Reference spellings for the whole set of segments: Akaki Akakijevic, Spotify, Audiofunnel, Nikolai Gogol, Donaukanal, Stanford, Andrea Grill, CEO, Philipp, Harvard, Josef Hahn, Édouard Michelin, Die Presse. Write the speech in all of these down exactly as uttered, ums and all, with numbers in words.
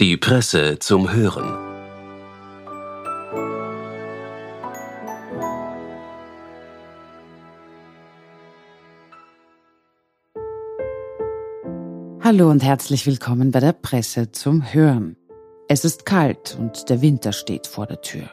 Die Presse zum Hören. Hallo und herzlich willkommen bei der Presse zum Hören. Es ist kalt und der Winter steht vor der Tür.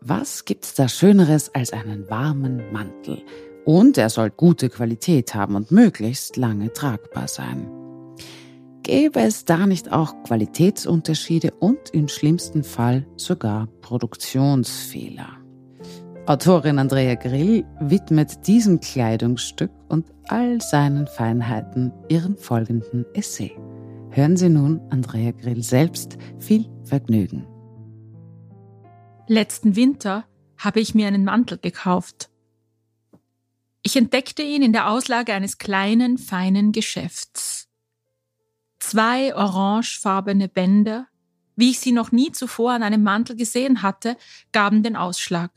Was gibt's da Schöneres als einen warmen Mantel? Und er soll gute Qualität haben und möglichst lange tragbar sein. Gäbe es da nicht auch Qualitätsunterschiede und im schlimmsten Fall sogar Produktionsfehler? Autorin Andrea Grill widmet diesem Kleidungsstück und all seinen Feinheiten ihren folgenden Essay. Hören Sie nun Andrea Grill selbst. Viel Vergnügen. Letzten Winter habe ich mir einen Mantel gekauft. Ich entdeckte ihn in der Auslage eines kleinen, feinen Geschäfts. Zwei orangefarbene Bänder, wie ich sie noch nie zuvor an einem Mantel gesehen hatte, gaben den Ausschlag.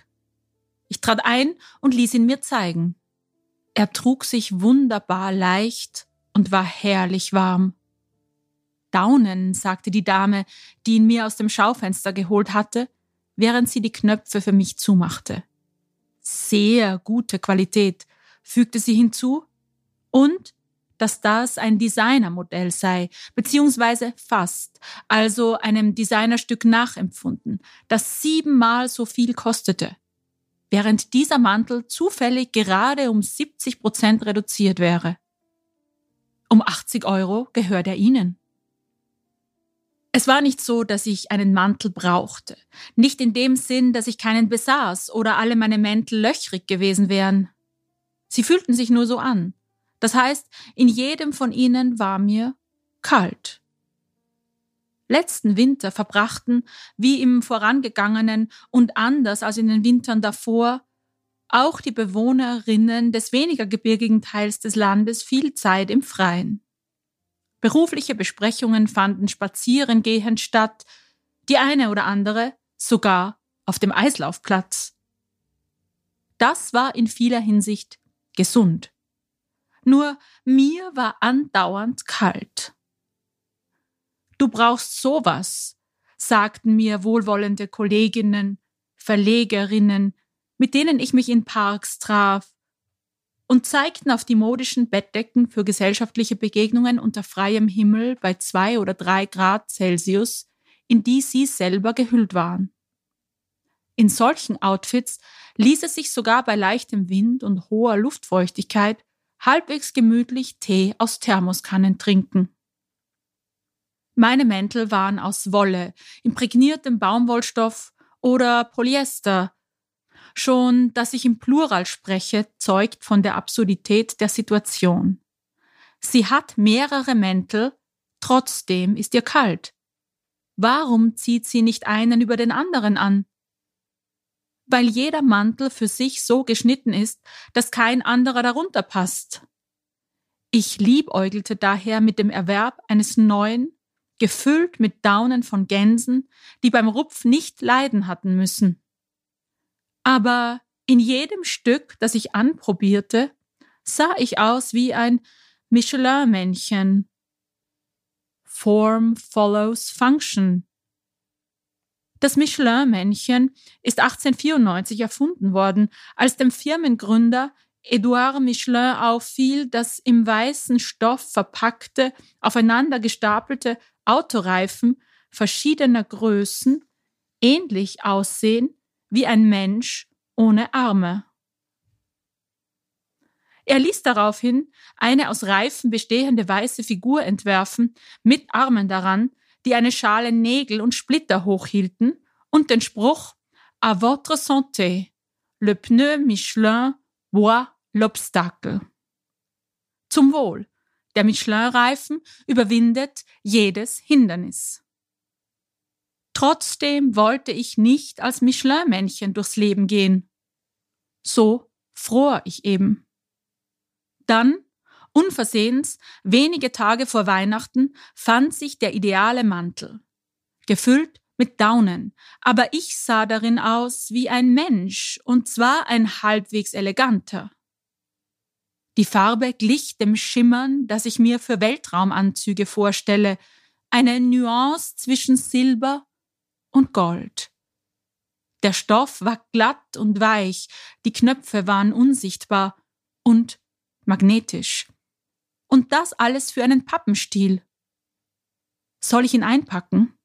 Ich trat ein und ließ ihn mir zeigen. Er trug sich wunderbar leicht und war herrlich warm. Daunen, sagte die Dame, die ihn mir aus dem Schaufenster geholt hatte, während sie die Knöpfe für mich zumachte. Sehr gute Qualität, fügte sie hinzu, und dass das ein Designermodell sei, beziehungsweise fast, also einem Designerstück nachempfunden, das siebenmal so viel kostete, während dieser Mantel zufällig gerade um siebzig Prozent reduziert wäre. Um achtzig Euro gehört er Ihnen. Es war nicht so, dass ich einen Mantel brauchte, nicht in dem Sinn, dass ich keinen besaß oder alle meine Mäntel löchrig gewesen wären. Sie fühlten sich nur so an. Das heißt, in jedem von ihnen war mir kalt. Letzten Winter verbrachten, wie im vorangegangenen und anders als in den Wintern davor, auch die Bewohnerinnen des weniger gebirgigen Teils des Landes viel Zeit im Freien. Berufliche Besprechungen fanden spazierengehend statt, die eine oder andere sogar auf dem Eislaufplatz. Das war in vieler Hinsicht gesund. Nur mir war andauernd kalt. Du brauchst sowas, sagten mir wohlwollende Kolleginnen, Verlegerinnen, mit denen ich mich in Parks traf, und zeigten auf die modischen Bettdecken für gesellschaftliche Begegnungen unter freiem Himmel bei zwei oder drei Grad Celsius, in die sie selber gehüllt waren. In solchen Outfits ließ es sich sogar bei leichtem Wind und hoher Luftfeuchtigkeit halbwegs gemütlich Tee aus Thermoskannen trinken. Meine Mäntel waren aus Wolle, imprägniertem Baumwollstoff oder Polyester. Schon, dass ich im Plural spreche, zeugt von der Absurdität der Situation. Sie hat mehrere Mäntel, trotzdem ist ihr kalt. Warum zieht sie nicht einen über den anderen an? Weil jeder Mantel für sich so geschnitten ist, dass kein anderer darunter passt. Ich liebäugelte daher mit dem Erwerb eines neuen, gefüllt mit Daunen von Gänsen, die beim Rupf nicht leiden hatten müssen. Aber in jedem Stück, das ich anprobierte, sah ich aus wie ein Michelin-Männchen. Form follows function. Das Michelin-Männchen ist achtzehnhundertvierundneunzig erfunden worden, als dem Firmengründer Édouard Michelin auffiel, dass im weißen Stoff verpackte, aufeinander gestapelte Autoreifen verschiedener Größen ähnlich aussehen wie ein Mensch ohne Arme. Er ließ daraufhin eine aus Reifen bestehende weiße Figur entwerfen, mit Armen daran, die eine Schale Nägel und Splitter hochhielten, und den Spruch «À votre santé, le pneu Michelin voit l'obstacle». Zum Wohl, der Michelin-Reifen überwindet jedes Hindernis. Trotzdem wollte ich nicht als Michelin-Männchen durchs Leben gehen. So fror ich eben. Dann unversehens, wenige Tage vor Weihnachten, fand sich der ideale Mantel. Gefüllt mit Daunen, aber ich sah darin aus wie ein Mensch, und zwar ein halbwegs eleganter. Die Farbe glich dem Schimmern, das ich mir für Weltraumanzüge vorstelle, eine Nuance zwischen Silber und Gold. Der Stoff war glatt und weich, die Knöpfe waren unsichtbar und magnetisch. Und das alles für einen Pappenstiel. Soll ich ihn einpacken?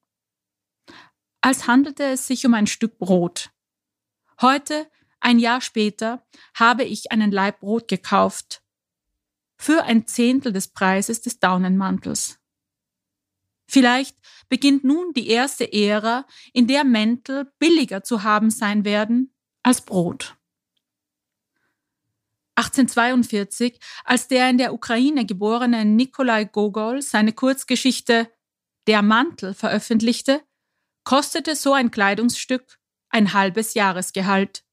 Als handelte es sich um ein Stück Brot. Heute, ein Jahr später, habe ich einen Laib Brot gekauft. Für ein Zehntel des Preises des Daunenmantels. Vielleicht beginnt nun die erste Ära, in der Mäntel billiger zu haben sein werden als Brot. achtzehnhundertzweiundvierzig, als der in der Ukraine geborene Nikolai Gogol seine Kurzgeschichte »Der Mantel« veröffentlichte, kostete so ein Kleidungsstück ein halbes Jahresgehalt.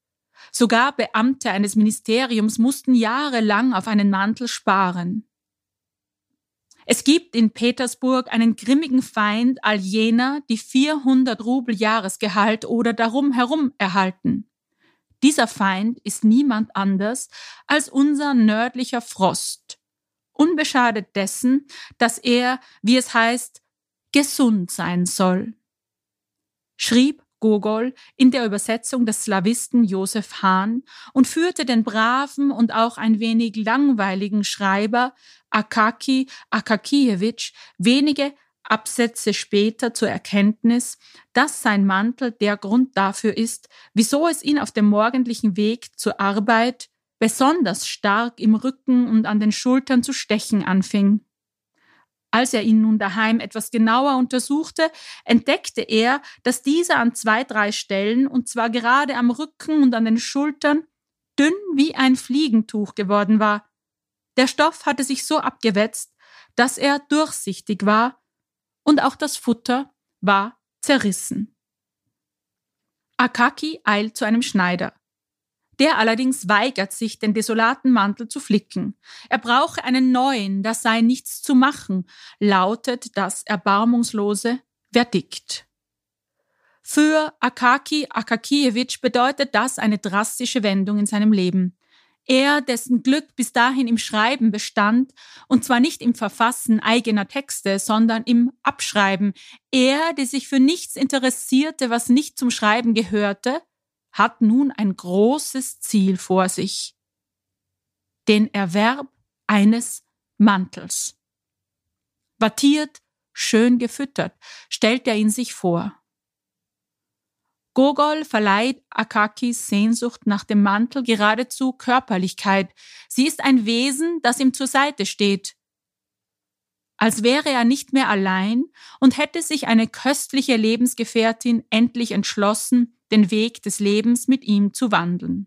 Sogar Beamte eines Ministeriums mussten jahrelang auf einen Mantel sparen. Es gibt in Petersburg einen grimmigen Feind all jener, die vierhundert Rubel Jahresgehalt oder darum herum erhalten. Dieser Feind ist niemand anders als unser nördlicher Frost, unbeschadet dessen, dass er, wie es heißt, gesund sein soll. Schrieb Gogol in der Übersetzung des Slawisten Josef Hahn und führte den braven und auch ein wenig langweiligen Schreiber Akaki Akakijevic wenige Absätze später zur Erkenntnis, dass sein Mantel der Grund dafür ist, wieso es ihn auf dem morgendlichen Weg zur Arbeit besonders stark im Rücken und an den Schultern zu stechen anfing. Als er ihn nun daheim etwas genauer untersuchte, entdeckte er, dass dieser an zwei, drei Stellen, und zwar gerade am Rücken und an den Schultern, dünn wie ein Fliegentuch geworden war. Der Stoff hatte sich so abgewetzt, dass er durchsichtig war, und auch das Futter war zerrissen. Akaki eilt zu einem Schneider. Der allerdings weigert sich, den desolaten Mantel zu flicken. Er brauche einen neuen, da sei nichts zu machen, lautet das erbarmungslose Verdikt. Für Akaki Akakijevic bedeutet das eine drastische Wendung in seinem Leben. Er, dessen Glück bis dahin im Schreiben bestand, und zwar nicht im Verfassen eigener Texte, sondern im Abschreiben. Er, der sich für nichts interessierte, was nicht zum Schreiben gehörte, hat nun ein großes Ziel vor sich. Den Erwerb eines Mantels. Wattiert, schön gefüttert, stellt er ihn sich vor. Gogol verleiht Akakis Sehnsucht nach dem Mantel geradezu Körperlichkeit. Sie ist ein Wesen, das ihm zur Seite steht. Als wäre er nicht mehr allein und hätte sich eine köstliche Lebensgefährtin endlich entschlossen, den Weg des Lebens mit ihm zu wandeln.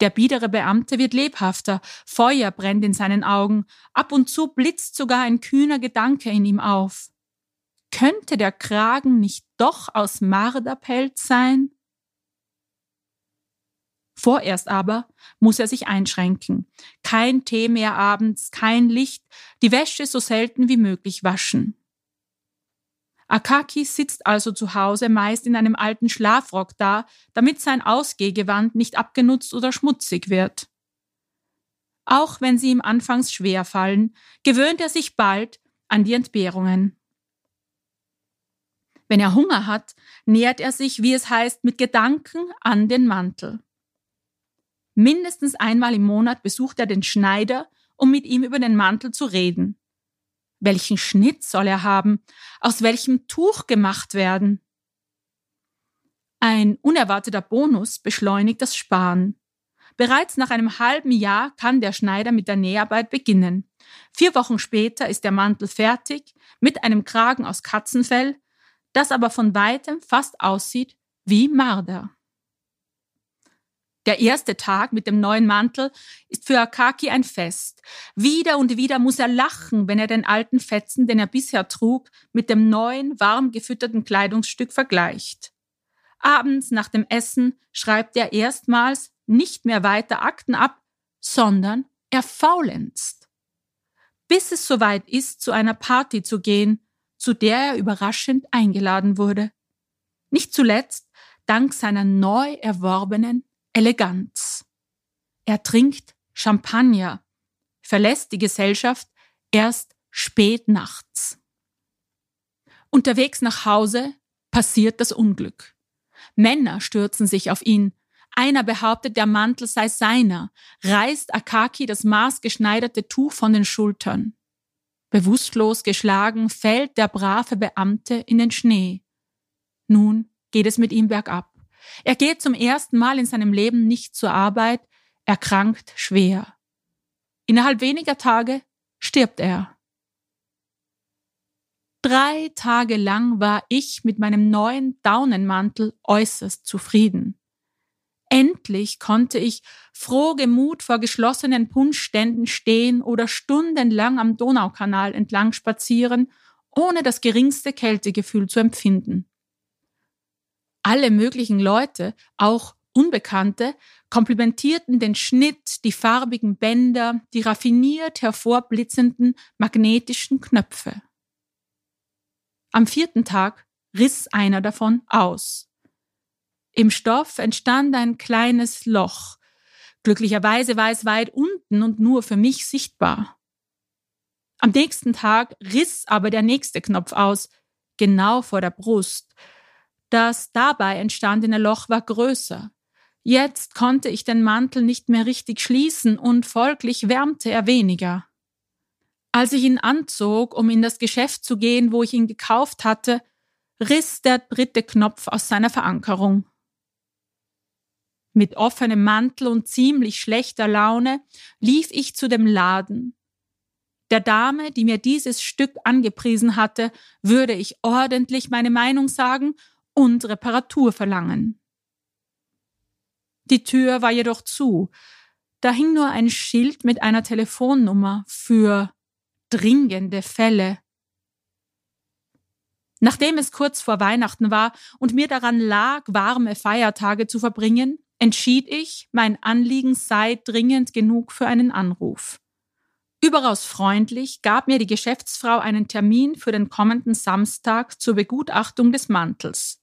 Der biedere Beamte wird lebhafter, Feuer brennt in seinen Augen, ab und zu blitzt sogar ein kühner Gedanke in ihm auf. Könnte der Kragen nicht doch aus Marderpelz sein? Vorerst aber muss er sich einschränken. Kein Tee mehr abends, kein Licht, die Wäsche so selten wie möglich waschen. Akaki sitzt also zu Hause meist in einem alten Schlafrock da, damit sein Ausgehgewand nicht abgenutzt oder schmutzig wird. Auch wenn sie ihm anfangs schwer fallen, gewöhnt er sich bald an die Entbehrungen. Wenn er Hunger hat, nähert er sich, wie es heißt, mit Gedanken an den Mantel. Mindestens einmal im Monat besucht er den Schneider, um mit ihm über den Mantel zu reden. Welchen Schnitt soll er haben? Aus welchem Tuch gemacht werden? Ein unerwarteter Bonus beschleunigt das Sparen. Bereits nach einem halben Jahr kann der Schneider mit der Näharbeit beginnen. Vier Wochen später ist der Mantel fertig, mit einem Kragen aus Katzenfell, das aber von weitem fast aussieht wie Marder. Der erste Tag mit dem neuen Mantel ist für Akaki ein Fest. Wieder und wieder muss er lachen, wenn er den alten Fetzen, den er bisher trug, mit dem neuen, warm gefütterten Kleidungsstück vergleicht. Abends nach dem Essen schreibt er erstmals nicht mehr weiter Akten ab, sondern er faulenzt. Bis es soweit ist, zu einer Party zu gehen, zu der er überraschend eingeladen wurde. Nicht zuletzt dank seiner neu erworbenen Eleganz. Er trinkt Champagner, verlässt die Gesellschaft erst spät nachts. Unterwegs nach Hause passiert das Unglück. Männer stürzen sich auf ihn. Einer behauptet, der Mantel sei seiner, reißt Akaki das maßgeschneiderte Tuch von den Schultern. Bewusstlos geschlagen fällt der brave Beamte in den Schnee. Nun geht es mit ihm bergab. Er geht zum ersten Mal in seinem Leben nicht zur Arbeit, erkrankt schwer. Innerhalb weniger Tage stirbt er. Drei Tage lang war ich mit meinem neuen Daunenmantel äußerst zufrieden. Endlich konnte ich frohgemut vor geschlossenen Punschständen stehen oder stundenlang am Donaukanal entlang spazieren, ohne das geringste Kältegefühl zu empfinden. Alle möglichen Leute, auch Unbekannte, komplimentierten den Schnitt, die farbigen Bänder, die raffiniert hervorblitzenden magnetischen Knöpfe. Am vierten Tag riss einer davon aus. Im Stoff entstand ein kleines Loch. Glücklicherweise war es weit unten und nur für mich sichtbar. Am nächsten Tag riss aber der nächste Knopf aus, genau vor der Brust. Das dabei entstandene Loch war größer. Jetzt konnte ich den Mantel nicht mehr richtig schließen und folglich wärmte er weniger. Als ich ihn anzog, um in das Geschäft zu gehen, wo ich ihn gekauft hatte, riss der dritte Knopf aus seiner Verankerung. Mit offenem Mantel und ziemlich schlechter Laune lief ich zu dem Laden. Der Dame, die mir dieses Stück angepriesen hatte, würde ich ordentlich meine Meinung sagen und Reparatur verlangen. Die Tür war jedoch zu. Da hing nur ein Schild mit einer Telefonnummer für dringende Fälle. Nachdem es kurz vor Weihnachten war und mir daran lag, warme Feiertage zu verbringen, entschied ich, mein Anliegen sei dringend genug für einen Anruf. Überaus freundlich gab mir die Geschäftsfrau einen Termin für den kommenden Samstag zur Begutachtung des Mantels.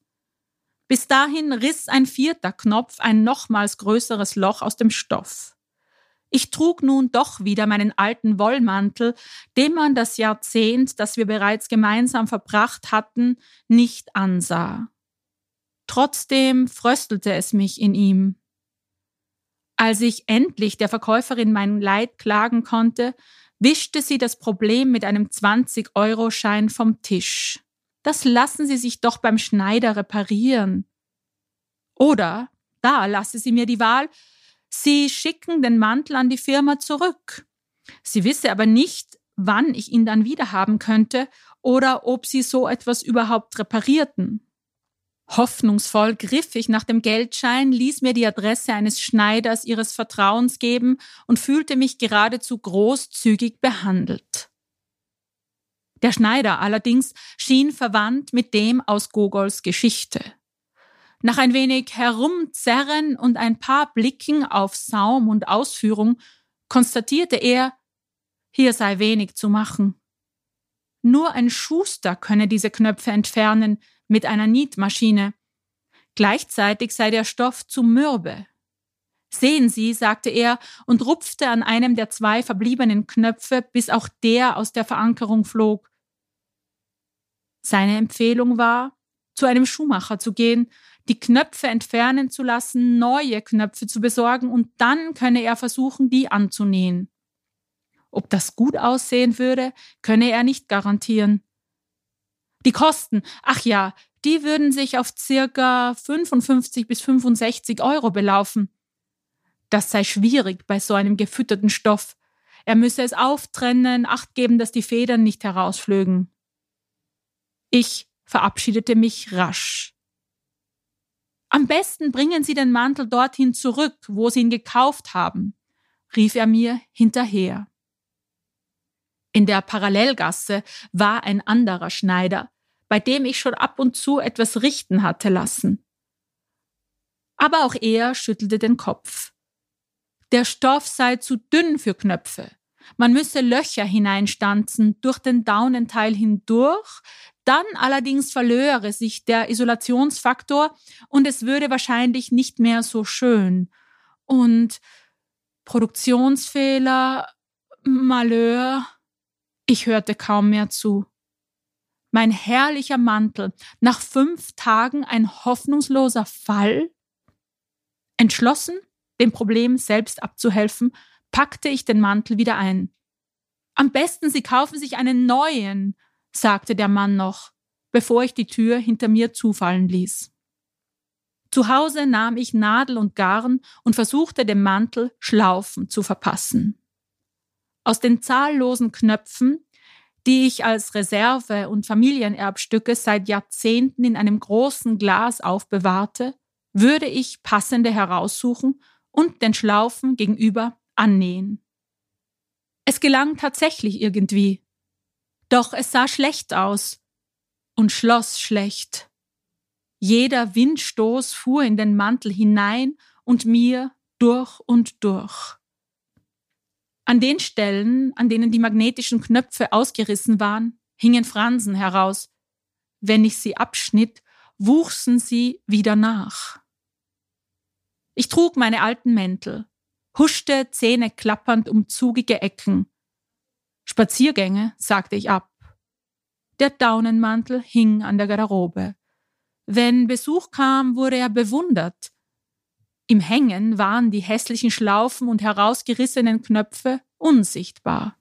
Bis dahin riss ein vierter Knopf ein nochmals größeres Loch aus dem Stoff. Ich trug nun doch wieder meinen alten Wollmantel, den man das Jahrzehnt, das wir bereits gemeinsam verbracht hatten, nicht ansah. Trotzdem fröstelte es mich in ihm. Als ich endlich der Verkäuferin mein Leid klagen konnte, wischte sie das Problem mit einem zwanzig-Euro-Schein vom Tisch. Das lassen Sie sich doch beim Schneider reparieren. Oder, da lasse sie mir die Wahl, Sie schicken den Mantel an die Firma zurück. Sie wisse aber nicht, wann ich ihn dann wiederhaben könnte oder ob sie so etwas überhaupt reparierten. Hoffnungsvoll griff ich nach dem Geldschein, ließ mir die Adresse eines Schneiders ihres Vertrauens geben und fühlte mich geradezu großzügig behandelt. Der Schneider allerdings schien verwandt mit dem aus Gogols Geschichte. Nach ein wenig Herumzerren und ein paar Blicken auf Saum und Ausführung konstatierte er, hier sei wenig zu machen. Nur ein Schuster könne diese Knöpfe entfernen mit einer Nietmaschine. Gleichzeitig sei der Stoff zu mürbe. Sehen Sie, sagte er und rupfte an einem der zwei verbliebenen Knöpfe, bis auch der aus der Verankerung flog. Seine Empfehlung war, zu einem Schuhmacher zu gehen, die Knöpfe entfernen zu lassen, neue Knöpfe zu besorgen und dann könne er versuchen, die anzunähen. Ob das gut aussehen würde, könne er nicht garantieren. Die Kosten, ach ja, die würden sich auf circa fünfundfünfzig bis fünfundsechzig Euro belaufen. Das sei schwierig bei so einem gefütterten Stoff. Er müsse es auftrennen, Acht geben, dass die Federn nicht herausflögen. Ich verabschiedete mich rasch. Am besten bringen Sie den Mantel dorthin zurück, wo Sie ihn gekauft haben, rief er mir hinterher. In der Parallelgasse war ein anderer Schneider, bei dem ich schon ab und zu etwas richten hatte lassen. Aber auch er schüttelte den Kopf. Der Stoff sei zu dünn für Knöpfe. Man müsse Löcher hineinstanzen, durch den Daunenteil hindurch, dann allerdings verlöre sich der Isolationsfaktor und es würde wahrscheinlich nicht mehr so schön. Und Produktionsfehler, Malheur, ich hörte kaum mehr zu. mein herrlicher Mantel, nach fünf Tagen ein hoffnungsloser Fall? Entschlossen, dem Problem selbst abzuhelfen, packte ich den Mantel wieder ein. »Am besten, Sie kaufen sich einen neuen«, sagte der Mann noch, bevor ich die Tür hinter mir zufallen ließ. Zu Hause nahm ich Nadel und Garn und versuchte, dem Mantel Schlaufen zu verpassen. Aus den zahllosen Knöpfen, die ich als Reserve- und Familienerbstücke seit Jahrzehnten in einem großen Glas aufbewahrte, würde ich passende heraussuchen und den Schlaufen gegenüber annähen. Es gelang tatsächlich irgendwie. Doch es sah schlecht aus und schloss schlecht. Jeder Windstoß fuhr in den Mantel hinein und mir durch und durch. An den Stellen, an denen die magnetischen Knöpfe ausgerissen waren, hingen Fransen heraus. Wenn ich sie abschnitt, wuchsen sie wieder nach. Ich trug meine alten Mäntel, huschte zähneklappernd um zugige Ecken. Spaziergänge sagte ich ab. Der Daunenmantel hing an der Garderobe. Wenn Besuch kam, wurde er bewundert. Im Hängen waren die hässlichen Schlaufen und herausgerissenen Knöpfe unsichtbar.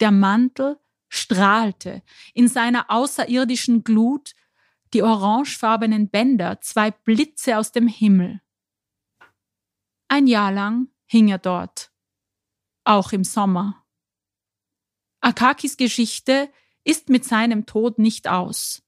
Der Mantel strahlte in seiner außerirdischen Glut, die orangefarbenen Bänder, zwei Blitze aus dem Himmel. Ein Jahr lang hing er dort, auch im Sommer. Akakis Geschichte ist mit seinem Tod nicht aus.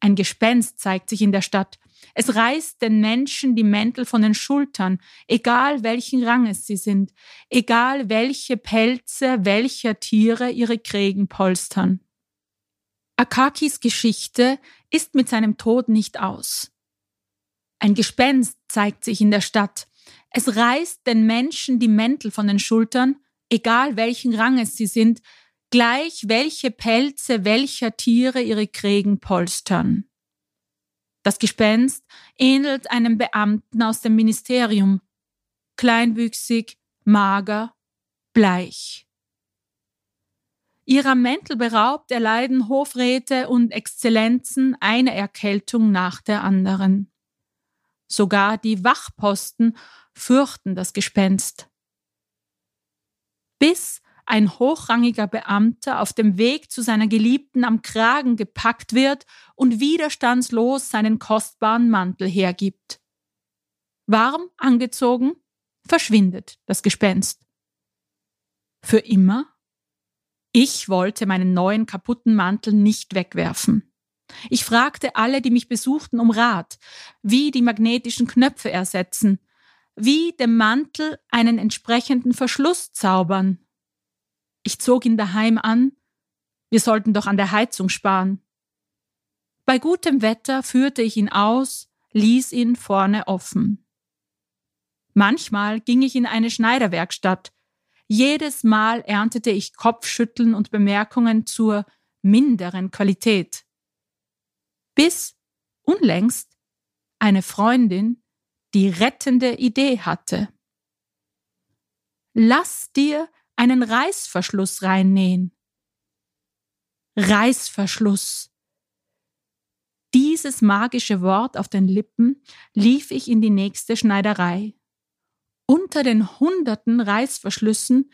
Ein Gespenst zeigt sich in der Stadt. Es reißt den Menschen die Mäntel von den Schultern, egal welchen Ranges sie sind, egal welche Pelze welcher Tiere ihre Krägen polstern. Akakis Geschichte ist mit seinem Tod nicht aus. Ein Gespenst zeigt sich in der Stadt. Es reißt den Menschen die Mäntel von den Schultern, egal welchen Ranges sie sind, gleich welche Pelze welcher Tiere ihre Krägen polstern. Das Gespenst ähnelt einem Beamten aus dem Ministerium. Kleinwüchsig, mager, bleich. Ihrer Mäntel beraubt erleiden Hofräte und Exzellenzen eine Erkältung nach der anderen. Sogar die Wachposten fürchten das Gespenst. Bis ein hochrangiger Beamter auf dem Weg zu seiner Geliebten am Kragen gepackt wird und widerstandslos seinen kostbaren Mantel hergibt. Warm angezogen, verschwindet das Gespenst. Für immer? Ich wollte meinen neuen kaputten Mantel nicht wegwerfen. Ich fragte alle, die mich besuchten, um Rat, wie die magnetischen Knöpfe ersetzen, wie dem Mantel einen entsprechenden Verschluss zaubern. Ich zog ihn daheim an. Wir sollten doch an der Heizung sparen. Bei gutem Wetter führte ich ihn aus, ließ ihn vorne offen. Manchmal ging ich in eine Schneiderwerkstatt. Jedes Mal erntete ich Kopfschütteln und Bemerkungen zur minderen Qualität. Bis unlängst eine Freundin die rettende Idee hatte. Lass dir einen Reißverschluss reinnähen. Reißverschluss. Dieses magische Wort auf den Lippen lief ich in die nächste Schneiderei. Unter den hunderten Reißverschlüssen,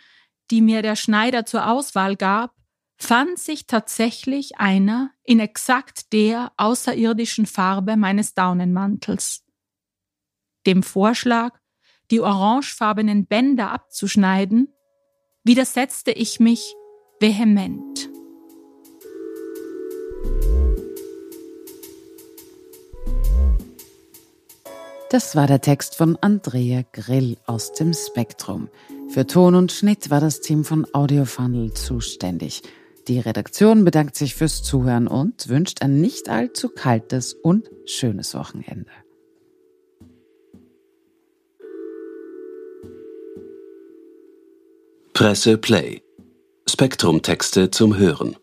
die mir der Schneider zur Auswahl gab, fand sich tatsächlich einer in exakt der außerirdischen Farbe meines Daunenmantels. Dem Vorschlag, die orangefarbenen Bänder abzuschneiden, widersetzte ich mich vehement. Das war der Text von Andrea Grill aus dem Spektrum. Für Ton und Schnitt war das Team von Audiofunnel zuständig. Die Redaktion bedankt sich fürs Zuhören und wünscht ein nicht allzu kaltes und schönes Wochenende. Presse Play. Spektrum-Texte zum Hören.